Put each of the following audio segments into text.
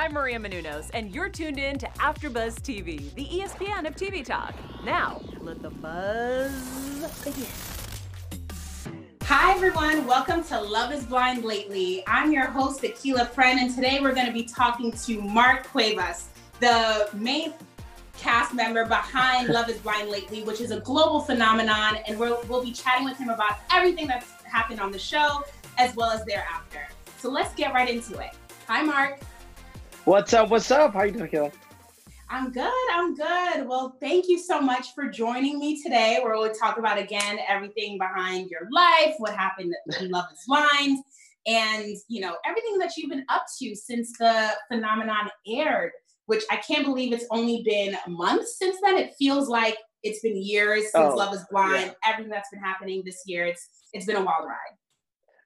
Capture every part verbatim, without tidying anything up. I'm Maria Menounos, and you're tuned in to AfterBuzz T V, the E S P N of T V talk. Now, let the buzz begin. Hi everyone, welcome to Love is Blind Lately. I'm your host, Aquila Friend, and today we're gonna be talking to Mark Cuevas, the main cast member behind Love is Blind Lately, which is a global phenomenon, and we'll, we'll be chatting with him about everything that's happened on the show, as well as thereafter. So let's get right into it. Hi, Mark. What's up? What's up? How you doing, Kayla? I'm good. I'm good. Well, thank you so much for joining me today, where we'll talk about, again, everything behind your life, what happened in Love is Blind, and, you know, everything that you've been up to since the phenomenon aired, which I can't believe it's only been a month since then. It feels like it's been years since oh, Love is Blind. Yeah. Everything that's been happening this year, it's it's been a wild ride.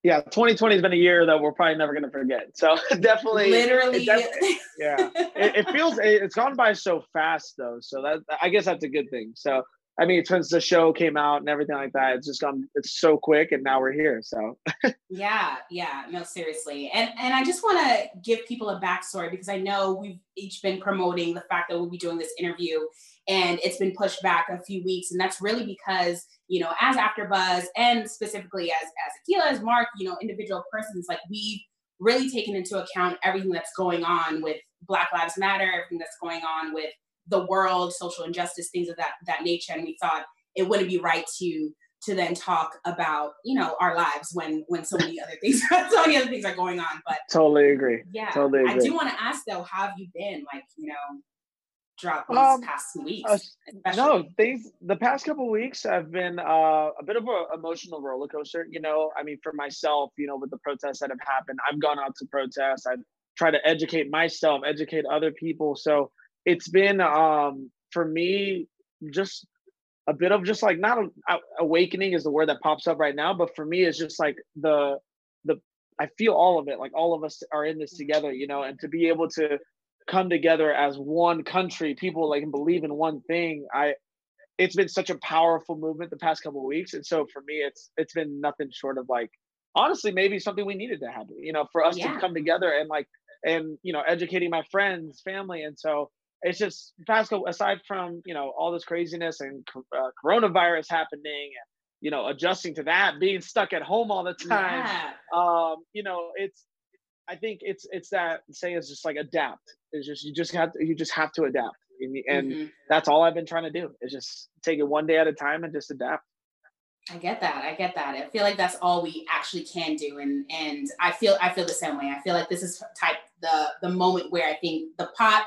Yeah, twenty twenty has been a year that we're probably never going to forget. So definitely, literally, it definitely, yeah, it, it feels it, it's gone by so fast though. So that, I guess that's a good thing. So I mean, since the show came out and everything like that, it's just gone. It's so quick, and now we're here. So yeah, yeah, no, seriously, and and I just want to give people a backstory, because I know we've each been promoting the fact that we'll be doing this interview, and it's been pushed back a few weeks, and that's really because, you know, as AfterBuzz and specifically as, as Aquila, as Mark, you know, individual persons, like we've really taken into account everything that's going on with Black Lives Matter, everything that's going on with the world, social injustice, things of that, that nature. And we thought it wouldn't be right to, to then talk about, you know, our lives when, when so many other things, so many other things are going on, but totally agree. Yeah. Totally agree. I do want to ask though, how have you been? Like, you know, throughout these um, past weeks? Uh, no, things, the past couple of weeks have been uh, a bit of an emotional roller coaster. You know, I mean, for myself, you know, with the protests that have happened, I've gone out to protest. I've tried to educate myself, educate other people. So it's been, um, for me, just a bit of just like, not a, a, awakening is the word that pops up right now, but for me, it's just like the, the I feel all of it. Like all of us are in this together, you know, and to be able to come together as one country, people like believe in one thing. I, it's been such a powerful movement the past couple of weeks, and so for me, it's it's been nothing short of like, honestly, maybe something we needed to happen, you know, for us yeah. to come together and like, and you know, educating my friends, family, and so it's just Pasco. Aside from, you know, all this craziness and uh, coronavirus happening, and you know, adjusting to that, being stuck at home all the time, yeah. um, you know, it's. I think it's it's that saying is just like adapt. It's just you just have to, you just have to adapt, and, and mm-hmm. that's all I've been trying to do is just take it one day at a time and just adapt. I get that. I get that. I feel like that's all we actually can do, and and I feel I feel the same way. I feel like this is type the the moment where I think the pot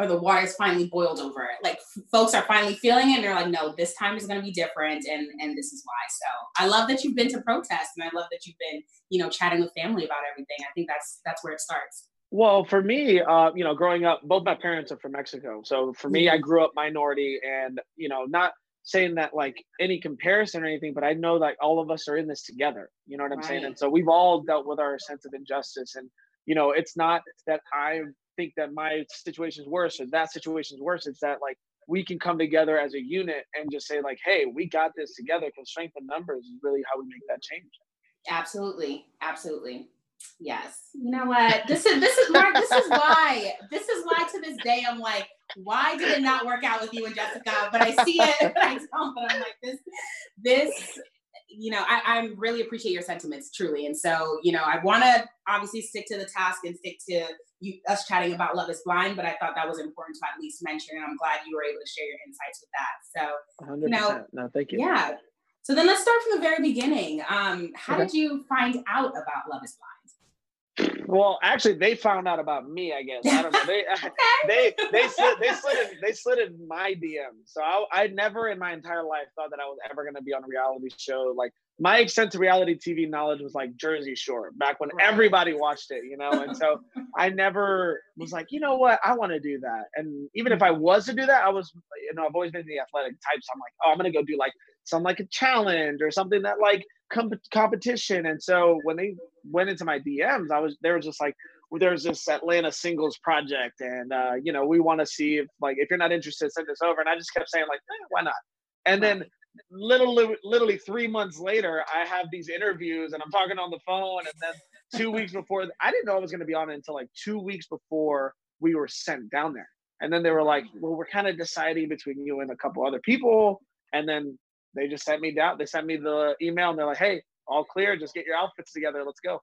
or the water is finally boiled over. Like folks are finally feeling it, and they're like, no, this time is going to be different, and and this is why. So I love that you've been to protests, and I love that you've been, you know, chatting with family about everything. I think that's that's where it starts. Well, for me, uh, you know, growing up, both my parents are from Mexico, so for me, I grew up minority, and you know, not saying that like any comparison or anything, but I know that all of us are in this together. You know what I'm right. saying? And so we've all dealt with our sense of injustice, and you know, it's not that I'm think that my situation is worse or that situation is worse. It's that like we can come together as a unit and just say like, hey, we got this together, because strength in numbers is really how we make that change. Absolutely, absolutely, yes. You know what? This is this is Mark. This is why. This is why to this day I'm like, why did it not work out with you and Jessica? But I see it, but I don't. But I'm like this, this. You know, I, I really appreciate your sentiments, truly. And so, you know, I want to obviously stick to the task and stick to you, us chatting about Love is Blind, but I thought that was important to at least mention, and I'm glad you were able to share your insights with that. So, one hundred percent. You know, no, thank you. Yeah. So then let's start from the very beginning. Um, how okay. did you find out about Love is Blind? Well, actually, they found out about me, I guess. I don't know. They they they slid they slid in, they slid in my D M. So I, I never in my entire life thought that I was ever going to be on a reality show. Like my extent to reality T V knowledge was like Jersey Shore back when right. everybody watched it, you know. And so I never was like, you know what, I want to do that. And even if I was to do that, I was, you know, I've always been the athletic type. So I'm like, oh, I'm going to go do like some like a challenge or something that like comp- competition. And so when they went into my D Ms, I was, they were just like, well, there's this Atlanta singles project. And, uh, you know, we want to see if like, if you're not interested, send this over. And I just kept saying like, eh, why not? And then literally, literally three months later, I have these interviews and I'm talking on the phone. And then two weeks before. I didn't know I was going to be on it until like two weeks before we were sent down there. And then they were like, well, we're kind of deciding between you and a couple other people. And then they just sent me down. They sent me the email and they're like, hey, all clear. Just get your outfits together. Let's go.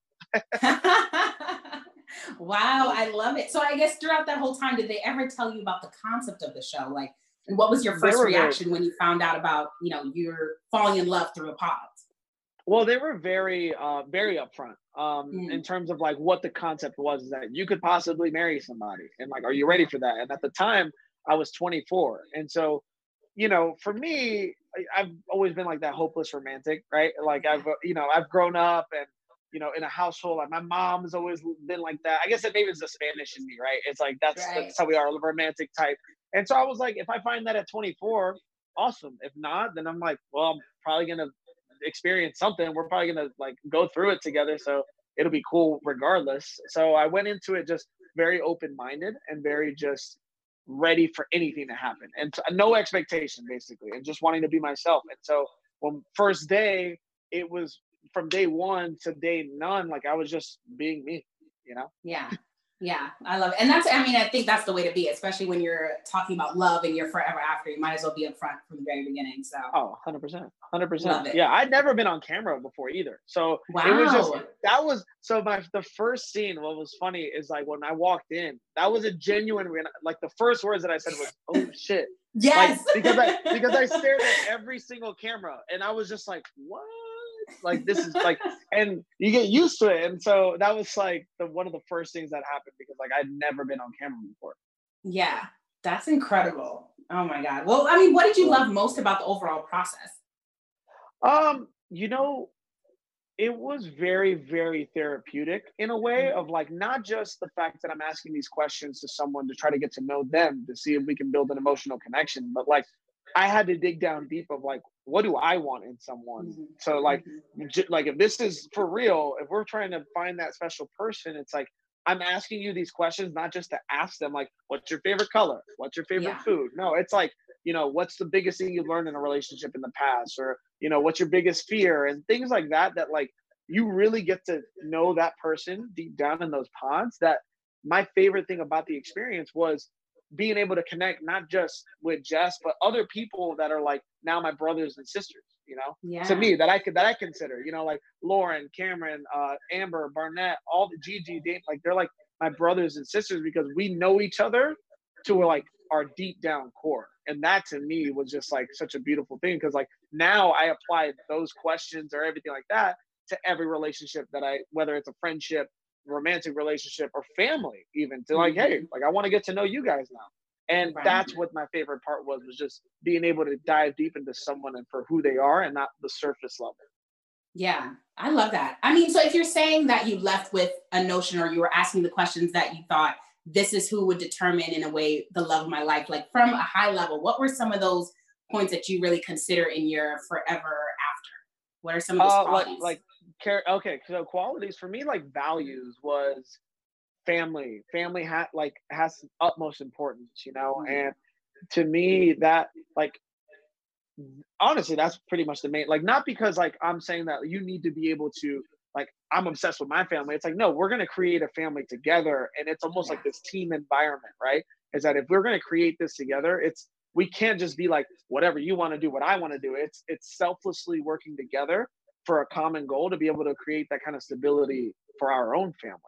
Wow. I love it. So I guess throughout that whole time, did they ever tell you about the concept of the show? Like, and what was your first reaction when you found out about, you know, you're falling in love through a pod? Well, they were very, uh, very upfront um, mm. in terms of like what the concept was, is that you could possibly marry somebody and like, are you ready for that? And at the time I was twenty-four. And so, you know, for me, I've always been like that hopeless romantic, right? Like I've, you know, I've grown up and, you know, in a household, like my mom's always been like that. I guess it maybe it's the Spanish in me, right? It's like, that's, right. that's how we are, a romantic type. And so I was like, if I find that at twenty-four, awesome. If not, then I'm like, well, I'm probably going to experience something. We're probably going to like go through it together. So it'll be cool regardless. So I went into it just very open-minded and very just ready for anything to happen. And t- no expectation, basically, and just wanting to be myself. And so when first day, it was from day one to day none, like I was just being me, you know? Yeah. Yeah, I love it. And that's, I mean, I think that's the way to be, especially when you're talking about love and you're forever after. You might as well be up front from the very beginning. So, oh, one hundred percent. one hundred percent. Yeah, I'd never been on camera before either. So, wow. It was just, that was, so my, the first scene, what was funny is like when I walked in, that was a genuine, like the first words that I said was, oh, shit. Yes. Like, because I because I stared at every single camera and I was just like, what? Like this is like, and you get used to it. And so that was like the one of the first things that happened, because like I'd never been on camera before. Yeah, that's incredible. Oh my God. Well, I mean, what did you love most about the overall process? Um, you know, it was very, very therapeutic in a way of like, not just the fact that I'm asking these questions to someone to try to get to know them, to see if we can build an emotional connection, but like I had to dig down deep of like, what do I want in someone? Mm-hmm. So like, mm-hmm. j- like if this is for real, if we're trying to find that special person, it's like, I'm asking you these questions, not just to ask them like, what's your favorite color? What's your favorite yeah. food? No, it's like, you know, what's the biggest thing you've learned in a relationship in the past? Or, you know, what's your biggest fear and things like that, that like, you really get to know that person deep down in those pods. That my favorite thing about the experience was being able to connect not just with Jess, but other people that are like now my brothers and sisters, you know, yeah. to me that I could, that I consider, you know, like Lauren, Cameron, uh, Amber, Barnett, all the Gigi, Dave, like they're like my brothers and sisters because we know each other to like our deep down core. And that to me was just like such a beautiful thing. Cause like now I apply those questions or everything like that to every relationship that I, whether it's a friendship, romantic relationship, or family even, to like, hey, like I want to get to know you guys now. And right. that's what my favorite part was, was just being able to dive deep into someone and for who they are and not the surface level. Yeah, I love that. I mean, so if you're saying that you left with a notion or you were asking the questions that you thought, this is who would determine in a way the love of my life, like from a high level, what were some of those points that you really consider in your forever after? What are some of those uh, qualities? Like, like- Okay, so qualities for me, like values was family. Family ha- like has utmost importance, you know? And to me that like, honestly, that's pretty much the main, like not because like I'm saying that you need to be able to, like I'm obsessed with my family. It's like, no, we're going to create a family together. And it's almost like this team environment, right? Is that if we're going to create this together, it's, we can't just be like, whatever you want to do, what I want to do. It's, it's selflessly working together for a common goal to be able to create that kind of stability for our own family,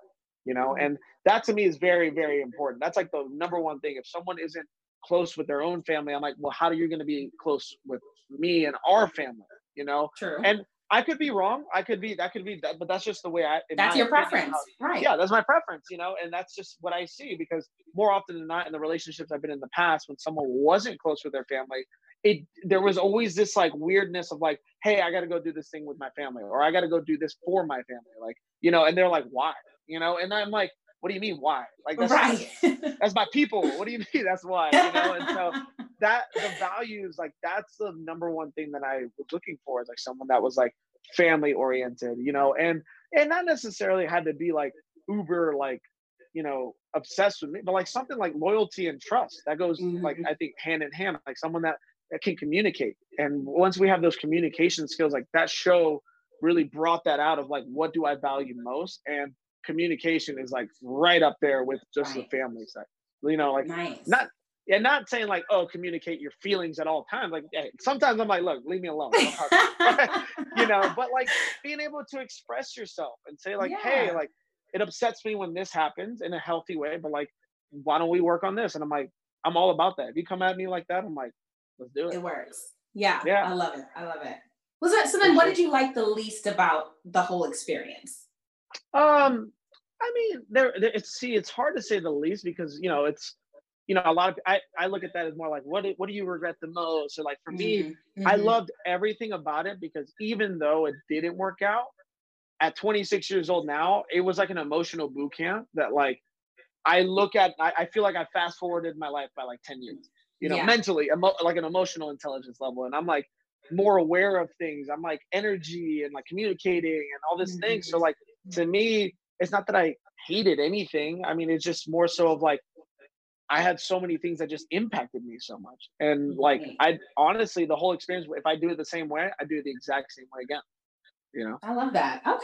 you know? And that to me is very, very important. That's like the number one thing. If someone isn't close with their own family, I'm like, well, how are you going to be close with me and our family, you know? True. And I could be wrong. I could be, that could be, that, but that's just the way I, that's your preference, right? Yeah, that's my preference, you know? And that's just what I see, because more often than not in the relationships I've been in the past, when someone wasn't close with their family, It, there was always this like weirdness of like, hey, I got to go do this thing with my family, or I got to go do this for my family. Like, you know, and they're like, why? You know, and I'm like, what do you mean why? Like, that's, right. my, that's my people. What do you mean? That's why, you know? And so that the values, like that's the number one thing that I was looking for, is like someone that was like family oriented, you know, and, and not necessarily had to be like uber, like, you know, obsessed with me, but like something like loyalty and trust that goes mm-hmm. like, I think hand in hand, like someone that, that can communicate. And once we have those communication skills, like that show really brought that out of like, what do I value most? And communication is like right up there with just right. the family side. You know, like nice. not and not saying like, oh, communicate your feelings at all times. Like hey, sometimes I'm like, look, leave me alone. You know, but like being able to express yourself and say like, yeah. hey, like it upsets me when this happens in a healthy way, but like, why don't we work on this? And I'm like, I'm all about that. If you come at me like that, I'm like, let's do it. It works. Yeah. Yeah. I love it. I love it. Well, so, so then what did you like the least about the whole experience? Um, I mean, there, there it's, see, it's hard to say the least because, you know, it's, you know, a lot of, I, I look at that as more like, what do, what do you regret the most? Or like, for me, mm-hmm. I loved everything about it because even though it didn't work out at twenty-six years old now, it was like an emotional boot camp that like, I look at, I, I feel like I fast forwarded my life by like ten years, you know, yeah. mentally, emo- like an emotional intelligence level. And I'm like more aware of things. I'm like energy and like communicating and all this mm-hmm. thing. So like, to me, it's not that I hated anything. I mean, it's just more so of like, I had so many things that just impacted me so much. And like, I honestly, the whole experience, if I do it the same way, I do it the exact same way again, you know? I love that. Okay.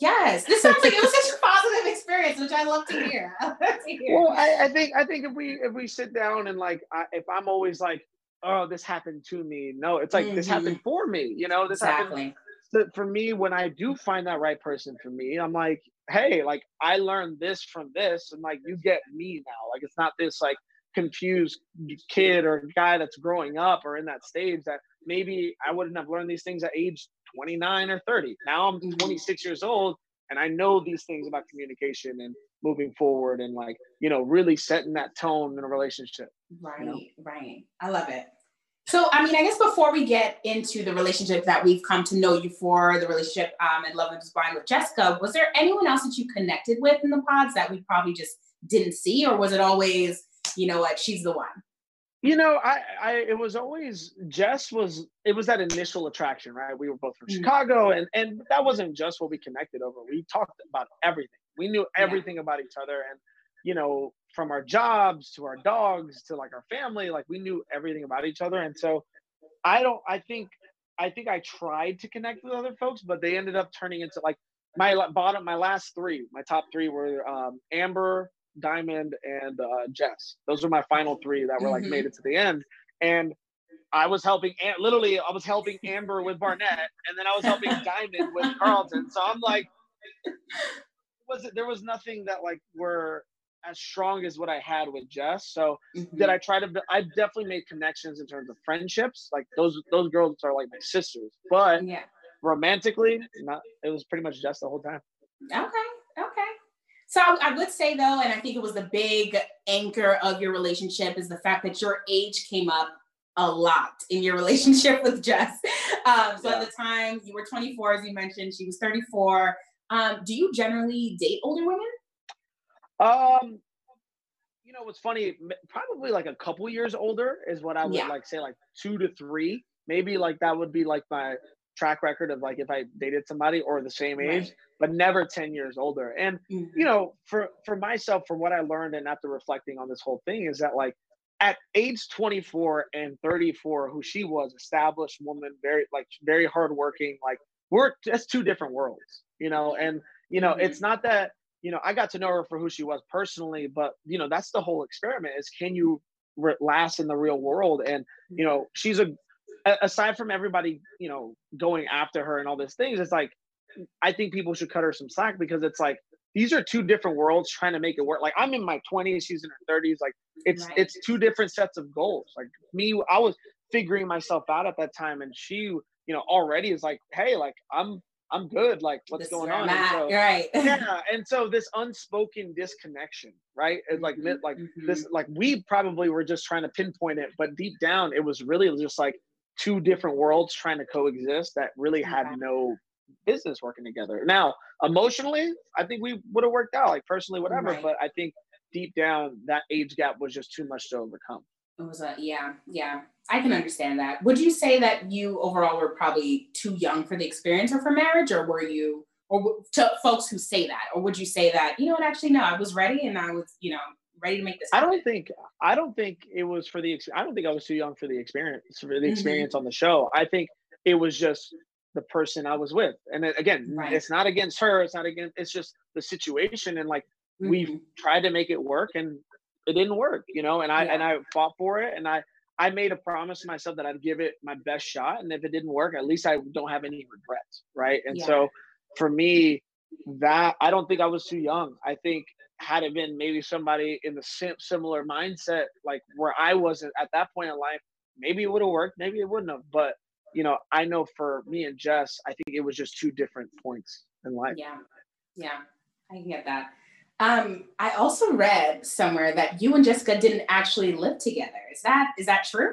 Yes. This sounds like it was such a positive experience, which I love to hear. I love to hear. Well, I, I think, I think if we, if we sit down and like, I, if I'm always like, oh, this happened to me. No, it's like, mm-hmm. this happened for me, you know, this exactly. happened. So for me, when I do find that right person for me, I'm like, hey, like I learned this from this and like, you get me now. Like, it's not this like confused kid or guy that's growing up or in that stage that maybe I wouldn't have learned these things at age twenty-nine or thirty. Now I'm twenty-six years old and I know these things about communication and moving forward and like, you know, really setting that tone in a relationship. Right, you know? Right. I love it. So, I mean, I guess before we get into the relationship that we've come to know you for, the relationship um, and Love is Blind with Jessica, was there anyone else that you connected with in the pods that we probably just didn't see? Or was it always, you know, like, she's the one? You know, I, I, it was always, Jess was, it was that initial attraction, right? We were both from mm-hmm. Chicago and, and that wasn't just what we connected over. We talked about everything. We knew everything yeah. about each other. And, you know, from our jobs to our dogs to like our family, like we knew everything about each other. And so I don't, I think, I think I tried to connect with other folks, but they ended up turning into like my bottom, my last three, my top three were um, Amber, Diamond, and uh, Jess. Those were my final three that were like mm-hmm. made it to the end. And I was helping, literally I was helping Amber with Barnett and then I was helping Diamond with Carlton. So I'm like, was it, there was nothing that like were as strong as what I had with Jess. So mm-hmm. did I try to, I definitely made connections in terms of friendships. Like those, those girls are like my sisters, but yeah. romantically, not, it was pretty much Jess the whole time. Okay. Okay. So I would say though, and I think it was the big anchor of your relationship is the fact that your age came up a lot in your relationship with Jess. Um, so yeah. at the time you were twenty-four, as you mentioned, she was thirty-four. Um, do you generally date older women? Um, you know, what's funny, probably like a couple years older is what I would yeah. like say, like two to three, maybe like that would be like my track record of like, if I dated somebody or the same age, right. but never ten years older. And, mm-hmm. you know, for, for myself, for what I learned and after reflecting on this whole thing is that like at age twenty-four and thirty-four, who she was, established woman, very like very hardworking, like we're just two different worlds, you know? And, you know, mm-hmm. it's not that, you know, I got to know her for who she was personally, but you know, that's the whole experiment is can you re- last in the real world? And, you know, she's a, aside from everybody, you know, going after her and all these things, it's like, I think people should cut her some slack because it's like, these are two different worlds trying to make it work. Like I'm in my twenties, she's in her thirties. Like it's, right. it's two different sets of goals. Like me, I was figuring myself out at that time. And she, you know, already is like, hey, like I'm, I'm good. Like what's this going on? And so, right. yeah. And so this unspoken disconnection, right. It's like, mm-hmm. like mm-hmm. this, like we probably were just trying to pinpoint it, but deep down it was really just like two different worlds trying to coexist that really had yeah. no business working together. Now, emotionally, I think we would have worked out like personally, whatever. Right. But I think deep down that age gap was just too much to overcome. It was a, yeah. Yeah. I can understand that. Would you say that you overall were probably too young for the experience or for marriage, or were you, or to folks who say that, or would you say that, you know what, actually, no, I was ready and I was, you know, ready to make this happen? I don't think, I don't think it was for the, I don't think I was too young for the experience, for the experience mm-hmm. on the show. I think it was just the person I was with. And again, right. it's not against her. It's not against, it's just the situation. And like, mm-hmm. we tried to make it work and it didn't work, you know, and I, yeah. and I fought for it. And I, I made a promise to myself that I'd give it my best shot. And if it didn't work, at least I don't have any regrets. Right. And yeah. so for me, that, I don't think I was too young. I think had it been maybe somebody in the similar mindset, like where I wasn't at that point in life, maybe it would have worked, maybe it wouldn't have. But, you know, I know for me and Jess, I think it was just two different points in life. Yeah. Yeah. I can get that. Um, I also read somewhere that you and Jessica didn't actually live together. Is that, is that true?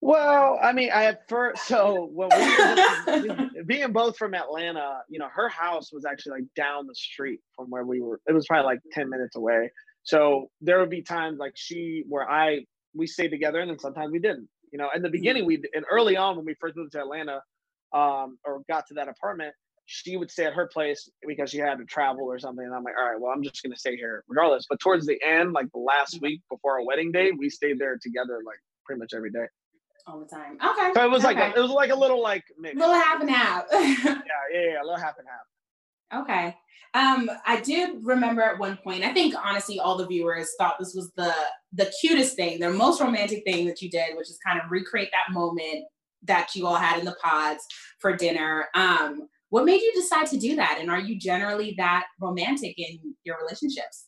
Well, I mean, I at first, so when we were, being both from Atlanta, you know, her house was actually like down the street from where we were. It was probably like ten minutes away. So there would be times like she, where I, we stayed together and then sometimes we didn't, you know, in the beginning we, and early on when we first moved to Atlanta, um, or got to that apartment, she would stay at her place because she had to travel or something. And I'm like, all right, well, I'm just going to stay here regardless. But towards the end, like the last week before our wedding day, we stayed there together, like pretty much every day. All the time. Okay. So it was okay. like, a, it was like a little, like maybe. Little half and half. yeah, yeah, yeah. A little half and half. Okay. Um, I do remember at one point, I think honestly, all the viewers thought this was the, the cutest thing, the most romantic thing that you did, which is kind of recreate that moment that you all had in the pods for dinner. Um, What made you decide to do that? And are you generally that romantic in your relationships?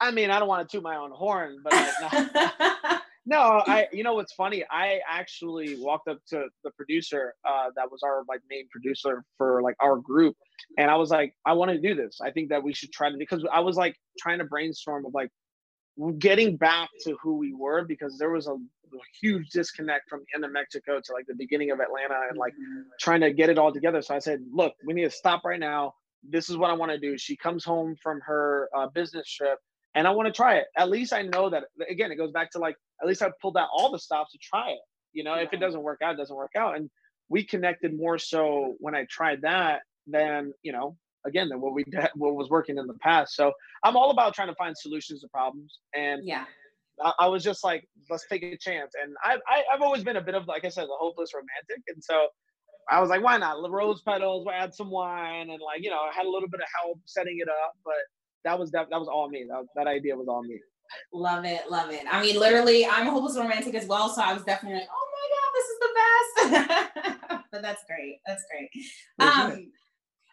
I mean, I don't want to toot my own horn, but like, no. no, I, you know, what's funny. I actually walked up to the producer uh, that was our like main producer for like our group. And I was like, I want to do this. I think that we should try to, because I was like trying to brainstorm of like getting back to who we were, because there was a huge disconnect from the end of Mexico to like the beginning of Atlanta and like trying to get it all together. So I said, look, we need to stop right now. This is what I want to do. She comes home from her uh, business trip and I want to try it. At least I know that, again, it goes back to like, at least I pulled out all the stops to try it. You know, yeah. if it doesn't work out, it doesn't work out. And we connected more so when I tried that than, you know, again, than what we did, what was working in the past. So I'm all about trying to find solutions to problems. And yeah. I was just like, let's take a chance. And I've, I've always been a bit of, like I said, a hopeless romantic. And so I was like, why not? Rose petals, we'll add some wine. And like, you know, I had a little bit of help setting it up, but that was, that, that was all me. That, that idea was all me. Love it. Love it. I mean, literally I'm a hopeless romantic as well. So I was definitely like, oh my God, this is the best. But that's great. That's great. Um,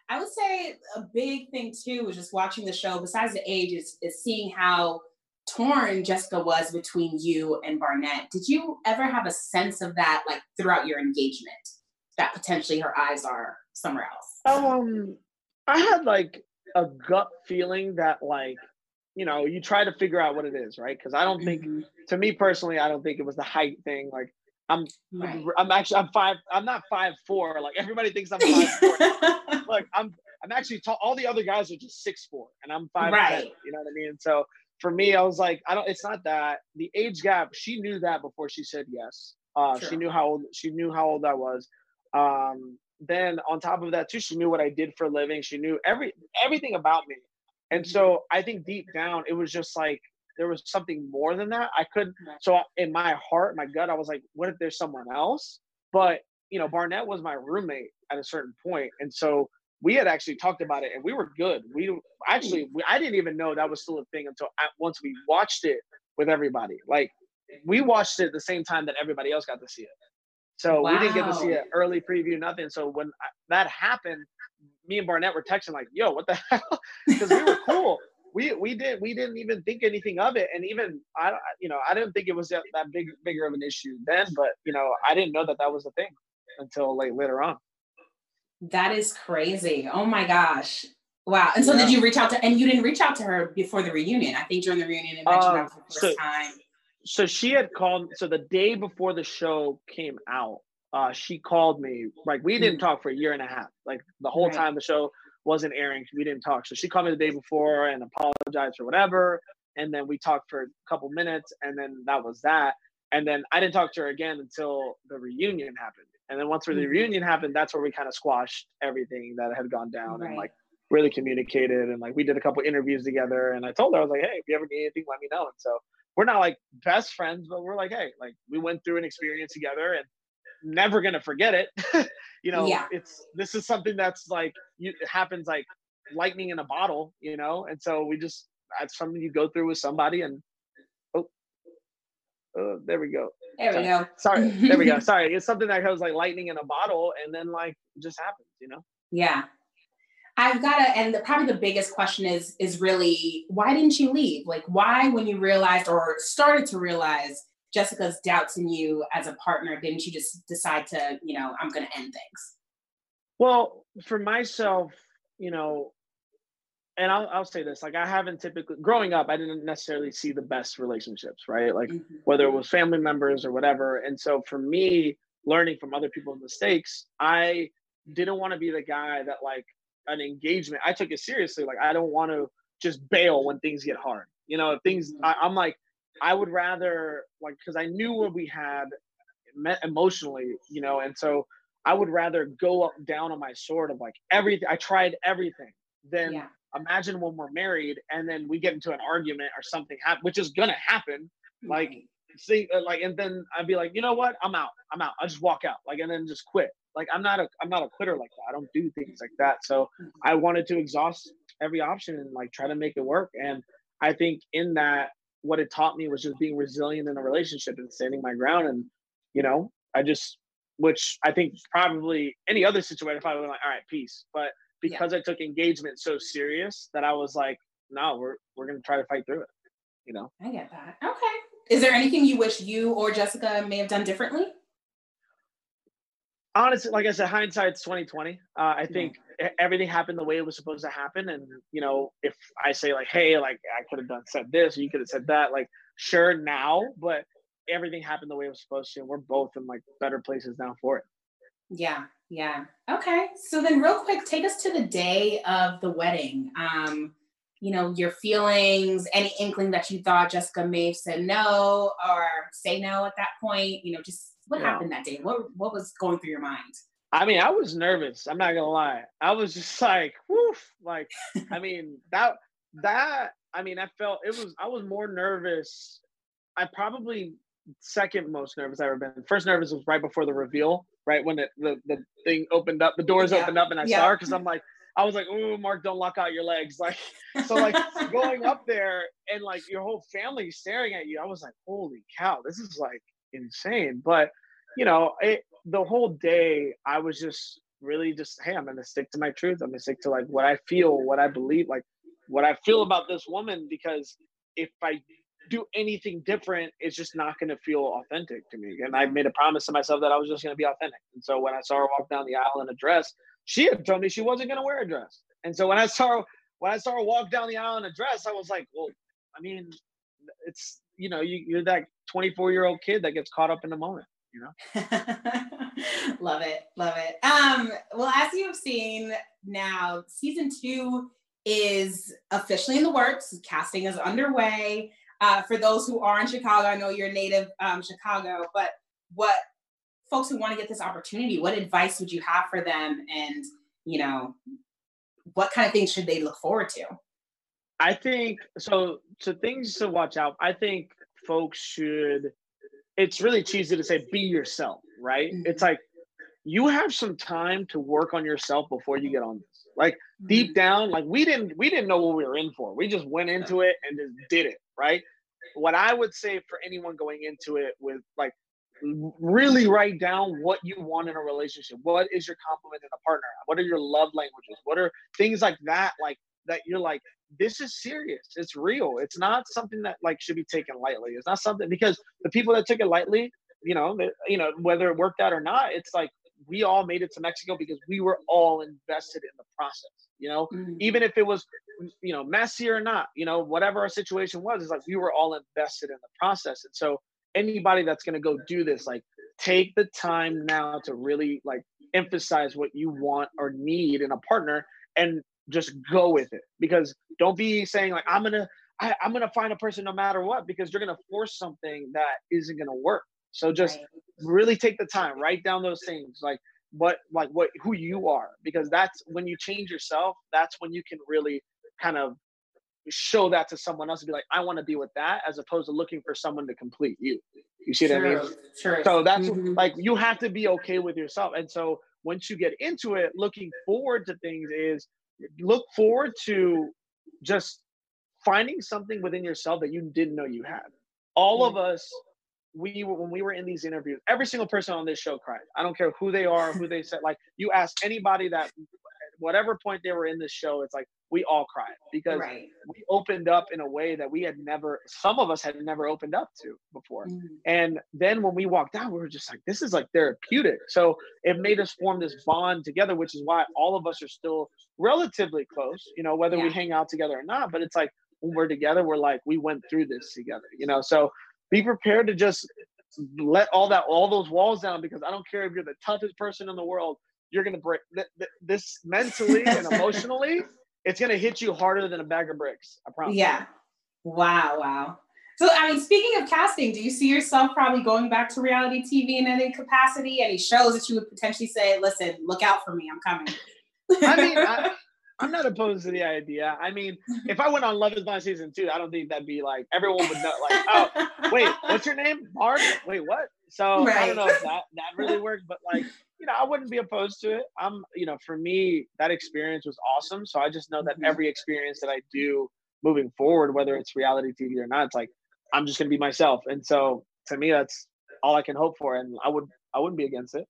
I would say a big thing too, was just watching the show besides the age is, is seeing how torn Jessica was between you and Barnett. Did you ever have a sense of that, like throughout your engagement, that potentially her eyes are somewhere else? Um, I had like a gut feeling that, like, you know, you try to figure out what it is, right? Because I don't mm-hmm. think, to me personally, I don't think it was the height thing. Like, I'm, right. I'm actually, I'm five. I'm not five four. Like everybody thinks I'm five four. Like I'm, I'm actually tall. All the other guys are just six four, and I'm five right. ten, you know what I mean? So. For me, I was like, I don't, it's not that. The age gap, she knew that before she said yes. Uh, sure. She knew how old, she knew how old I was. Um, then on top of that too, she knew what I did for a living. She knew every, everything about me. And so I think deep down, it was just like, there was something more than that. I couldn't, so I, in my heart, my gut, I was like, what if there's someone else? But, you know, Barnett was my roommate at a certain point. And so we had actually talked about it and we were good. We actually, we, I didn't even know that was still a thing until I, once we watched it with everybody. Like we watched it at the same time that everybody else got to see it. So wow. we didn't get to see an early preview, nothing. So when I, that happened, me and Barnett were texting like, yo, what the hell? Because we were cool. we, we, did, we didn't even think anything of it. And even, I, you know, I didn't think it was that, that big, bigger of an issue then, but you know, I didn't know that that was a thing until like later on. That is crazy. Oh my gosh. Wow. And so yeah. did you reach out to, and you didn't reach out to her before the reunion? I think during the reunion, it mentioned uh, that was the first so, time. So she had called, so the day before the show came out, uh, she called me, like we didn't talk for a year and a half, like the whole right. time the show wasn't airing, we didn't talk. So she called me the day before and apologized for whatever. And then we talked for a couple minutes and then that was that. And then I didn't talk to her again until the reunion happened. And then once the mm-hmm. reunion happened, that's where we kind of squashed everything that had gone down right. and like really communicated. And like, we did a couple interviews together and I told her, I was like, hey, if you ever need anything, let me know. And so we're not like best friends, but we're like, hey, like we went through an experience together and never gonna forget it. You know, yeah. it's this is something that's like you, it happens like lightning in a bottle, you know. And so we just that's something you go through with somebody, and oh, oh there we go. There sorry. we go. Sorry, there we go. Sorry, it's something that goes like lightning in a bottle, and then like just happens, you know. Yeah. I've got to, and the, probably the biggest question is, is really, why didn't you leave? Like, why, when you realized or started to realize Jessica's doubts in you as a partner, didn't you just decide to, you know, I'm going to end things? Well, for myself, you know, and I'll, I'll say this, like, I haven't typically, growing up, I didn't necessarily see the best relationships, right? Like, mm-hmm. whether it was family members or whatever. And so for me, learning from other people's mistakes, I didn't want to be the guy that, like, an engagement, I took it seriously. Like, I don't want to just bail when things get hard. You know, if things, I, I'm like, I would rather, like, because I knew what we had emotionally, you know, and so I would rather go up down on my sword of like everything. I tried everything. Then yeah. imagine when we're married and then we get into an argument or something, ha- which is gonna happen. Like, see, like, and then I'd be like, you know what? I'm out. I'm out. I'll just walk out. Like, and then just quit. Like, I'm not a, I'm not a quitter like that. I don't do things like that. So I wanted to exhaust every option and like try to make it work. And I think in that, what it taught me was just being resilient in a relationship and standing my ground. And, you know, I just, which I think probably any other situation, probably like, all right, peace. But because yeah. I took engagement so serious that I was like, no, we're, we're going to try to fight through it. You know? I get that. Okay. Is there anything you wish you or Jessica may have done differently? Honestly, like I said, hindsight's twenty twenty. Uh, I think yeah. everything happened the way it was supposed to happen. And, you know, if I say like, hey, like I could have done said this, or you could have said that, like, sure now, but everything happened the way it was supposed to. And we're both in like better places now for it. Yeah. Yeah. Okay. So then real quick, take us to the day of the wedding. Um, you know, your feelings, any inkling that you thought Jessica may have said no or say no at that point, you know, just What yeah. happened that day? What what was going through your mind? I mean, I was nervous. I'm not gonna lie. I was just like, woof. Like, I mean, that that I mean, I felt it was. I was more nervous. I probably second most nervous I've ever been. First nervous was right before the reveal, right when the the, the thing opened up, the doors yeah. opened up, and I yeah. saw her because I'm like, I was like, ooh, Mark, don't lock out your legs. Like, so like going up there and like your whole family staring at you. I was like, holy cow, this is like insane. But you know, it, the whole day I was just really just, hey, I'm gonna stick to my truth. I'm gonna stick to like what I feel, what I believe, like what I feel about this woman, because if I do anything different, it's just not gonna feel authentic to me. And I made a promise to myself that I was just gonna be authentic. And so when I saw her walk down the aisle in a dress, she had told me she wasn't gonna wear a dress. And so when I saw her, when I saw her walk down the aisle in a dress, I was like, well, I mean, it's, you know, you, you're that twenty-four year old kid that gets caught up in the moment, you know? Love it. Love it. Um, well, as you have seen now, season two is officially in the works. Casting is underway. Uh, for those who are in Chicago, I know you're native um, Chicago, but what folks who want to get this opportunity, what advice would you have for them? And, you know, what kind of things should they look forward to? I think, so, so things to watch out. I think folks should, it's really cheesy to say, be yourself, right? Mm-hmm. It's like, you have some time to work on yourself before you get on this. Like mm-hmm. deep down, like we didn't, we didn't know what we were in for. We just went into it and just did it, right? What I would say for anyone going into it with like, really write down what you want in a relationship. What is your compliment in a partner? What are your love languages? What are things like that? Like that you're like, this is serious. It's real. It's not something that like should be taken lightly. It's not something, because the people that took it lightly, you know, they, you know, whether it worked out or not, it's like we all made it to Mexico because we were all invested in the process. You know, mm-hmm. even if it was, you know, messy or not, you know, whatever our situation was, it's like we were all invested in the process. And so anybody that's going to go do this, like take the time now to really like emphasize what you want or need in a partner and just go with it. Because don't be saying like, I'm going to, I'm going to find a person no matter what, because you're going to force something that isn't going to work. So just right. really take the time, write down those things. Like what, like what, who you are, because that's when you change yourself, that's when you can really kind of show that to someone else and be like, I want to be with that, as opposed to looking for someone to complete you. You see what True. I mean? True. So that's mm-hmm. like, you have to be okay with yourself. And so once you get into it, looking forward to things is look forward to just finding something within yourself that you didn't know you had. All mm-hmm. of us, we when we were in these interviews, every single person on this show cried. I don't care who they are, who they said, like you ask anybody that, whatever point they were in this show, it's like we all cried because right. we opened up in a way that we had never, some of us had never opened up to before. Mm. And then when we walked out, we were just like, this is like therapeutic. So it made us form this bond together, which is why all of us are still relatively close, you know, whether yeah. we hang out together or not. But it's like, when we're together, we're like, we went through this together, you know? So be prepared to just let all that, all those walls down, because I don't care if you're the toughest person in the world, you're going to break th th this mentally and emotionally. It's going to hit you harder than a bag of bricks. I promise. Yeah. Wow. Wow. So, I mean, speaking of casting, do you see yourself probably going back to reality T V in any capacity? Any shows that you would potentially say, listen, look out for me, I'm coming? I mean, I, I'm not opposed to the idea. I mean, if I went on Love is Blind season two, I don't think that'd be like, everyone would know, like, oh, wait, what's your name? Mark? Wait, what? So right. I don't know if that, that really worked, but like, you know, I wouldn't be opposed to it. I'm, you know, for me, that experience was awesome. So I just know that every experience that I do moving forward, whether it's reality T V or not, it's like, I'm just going to be myself. And so to me, that's all I can hope for. And I would, I wouldn't be against it.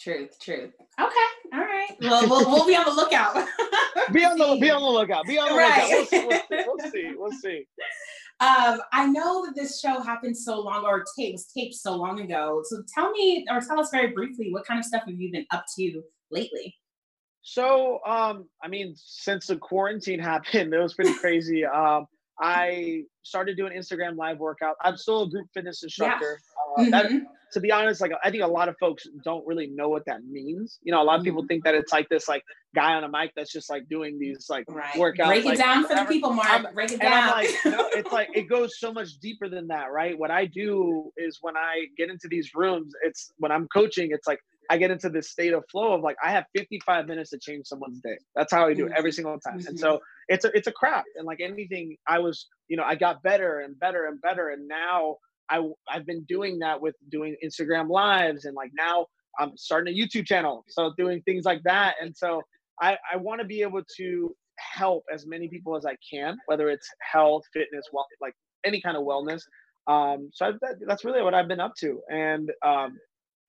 Truth, truth. Okay. All right. Well, we'll, we'll be on the lookout. be on the, be on the lookout. Be on the right. lookout. We'll, we'll see. We'll see. We'll see. Um, I know that this show happened so long, or it was taped so long ago. So tell me, or tell us very briefly, what kind of stuff have you been up to lately? So, um, I mean, since the quarantine happened, it was pretty crazy. um, I started doing Instagram live workouts. I'm still a group fitness instructor. Yeah. Uh, mm-hmm. that, to be honest, like I think a lot of folks don't really know what that means. You know, a lot of people think that it's like this like guy on a mic that's just like doing these like right. workouts. Break it like, down whatever. For the people, Mark. I'm, Break it and down. I'm like, no, it's like it goes so much deeper than that, right? What I do is when I get into these rooms, it's when I'm coaching, it's like I get into this state of flow of like I have fifty-five minutes to change someone's day. That's how I do it every single time. Mm-hmm. And so it's a it's a craft. And like anything, I was, you know, I got better and better and better, and now I, I've been doing that with doing Instagram lives, and like now I'm starting a YouTube channel. So doing things like that. And so I, I want to be able to help as many people as I can, whether it's health, fitness, well, like any kind of wellness. Um, so I've, that, that's really what I've been up to. And um,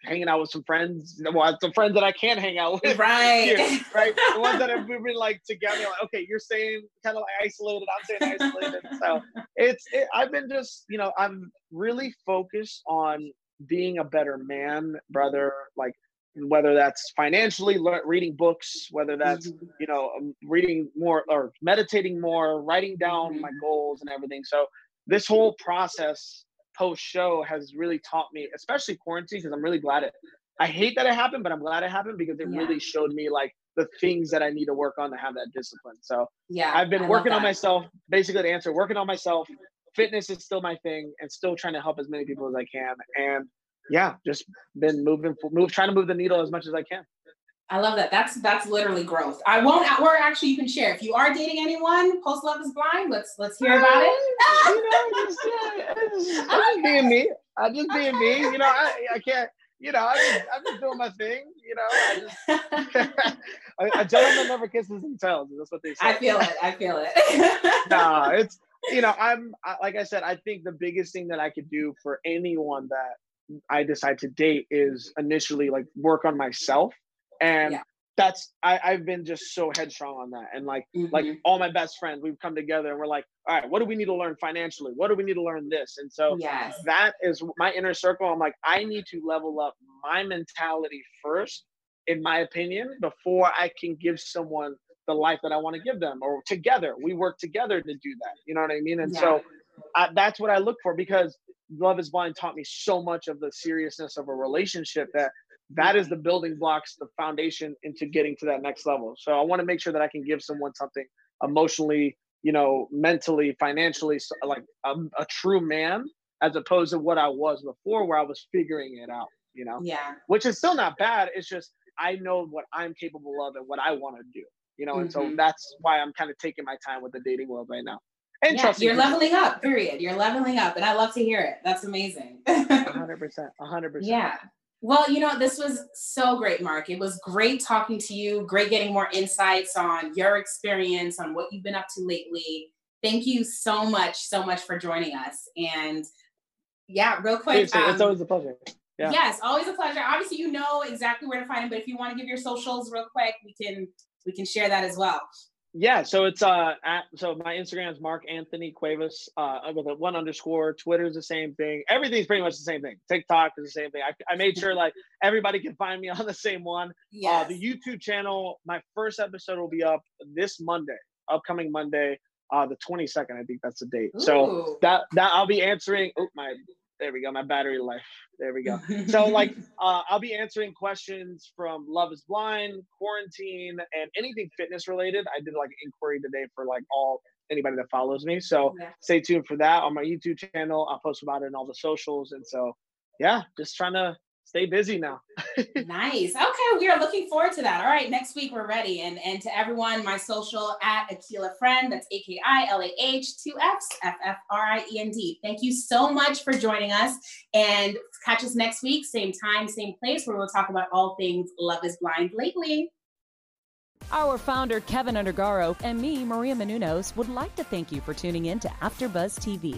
hanging out with some friends, well, some friends that I can't hang out with. Right. Here, right. The ones that have been like together, like, okay, you're saying kind of like isolated, I'm saying isolated. So it's, it, I've been just, you know, I'm really focused on being a better man, brother, like whether that's financially, reading books, whether that's, mm-hmm. you know, reading more or meditating more, writing down mm-hmm. my goals and everything. So this whole process post show has really taught me, especially quarantine, because I'm really glad it, I hate that it happened, but I'm glad it happened because it yeah. really showed me like the things that I need to work on to have that discipline. So yeah, I've been I working on myself, basically to answer, working on myself. Fitness is still my thing and still trying to help as many people as I can. And yeah, just been moving, move, trying to move the needle as much as I can. I love that. That's, that's literally growth. I won't, or actually you can share. If you are dating anyone, post Love is Blind, let's, let's hear about it. You know, I'm just being me. I'm just being me. You know, I, I can't, you know, I'm just, I'm just doing my thing. You know, I just, a gentleman never kisses and tells. That's what they say. I feel it. I feel it. Nah, it's, you know, I'm, I, like I said, I think the biggest thing that I could do for anyone that I decide to date is initially like work on myself. And yeah. that's, I, I've been just so headstrong on that. And like, mm-hmm. like all my best friends, we've come together and we're like, all right, what do we need to learn financially? What do we need to learn this? And so yes. that is my inner circle. I'm like, I need to level up my mentality first, in my opinion, before I can give someone the life that I want to give them, or together, we work together to do that. You know what I mean? And yeah. so I, that's what I look for, because Love is Blind taught me so much of the seriousness of a relationship that that is the building blocks, the foundation into getting to that next level. So I want to make sure that I can give someone something emotionally, you know, mentally, financially, so like I'm a true man, as opposed to what I was before, where I was figuring it out, you know, yeah, which is still not bad. It's just, I know what I'm capable of and what I want to do, you know, mm-hmm. and so that's why I'm kind of taking my time with the dating world right now. And yeah, trust you're me. leveling up, period. You're leveling up. And I love to hear it. That's amazing. one hundred percent. one hundred percent. Yeah. Well, you know, this was so great, Mark. It was great talking to you, great getting more insights on your experience, on what you've been up to lately. Thank you so much, so much for joining us. And yeah, real quick. Um, it's always a pleasure. Yeah. Yes, always a pleasure. Obviously, you know exactly where to find them, but if you want to give your socials real quick, we can we can share that as well. Yeah, so it's uh, at, so my Instagram is Mark Anthony Cuevas uh, with a one underscore. Twitter is the same thing. Everything's pretty much the same thing. TikTok is the same thing. I, I made sure like everybody can find me on the same one. Yes. Uh, the YouTube channel, my first episode will be up this Monday, upcoming Monday, uh, the twenty-second. I think that's the date. Ooh. So that that I'll be answering. Oh my. There we go. My battery life. There we go. So like, uh, I'll be answering questions from Love is Blind, quarantine, and anything fitness related. I did like an inquiry today for like all anybody that follows me. So yeah. Stay tuned for that on my YouTube channel. I'll post about it in all the socials. And so, yeah, just trying to stay busy now. Nice. Okay. We are looking forward to that. All right. Next week we're ready. And, and to everyone, my social at Aquila Friend, that's A K I L A H two F's F F R I E N D. Thank you so much for joining us, and catch us next week. Same time, same place, where we'll talk about all things Love is Blind Lately. Our founder, Kevin Undergaro, and me, Maria Menounos, would like to thank you for tuning in to AfterBuzz T V.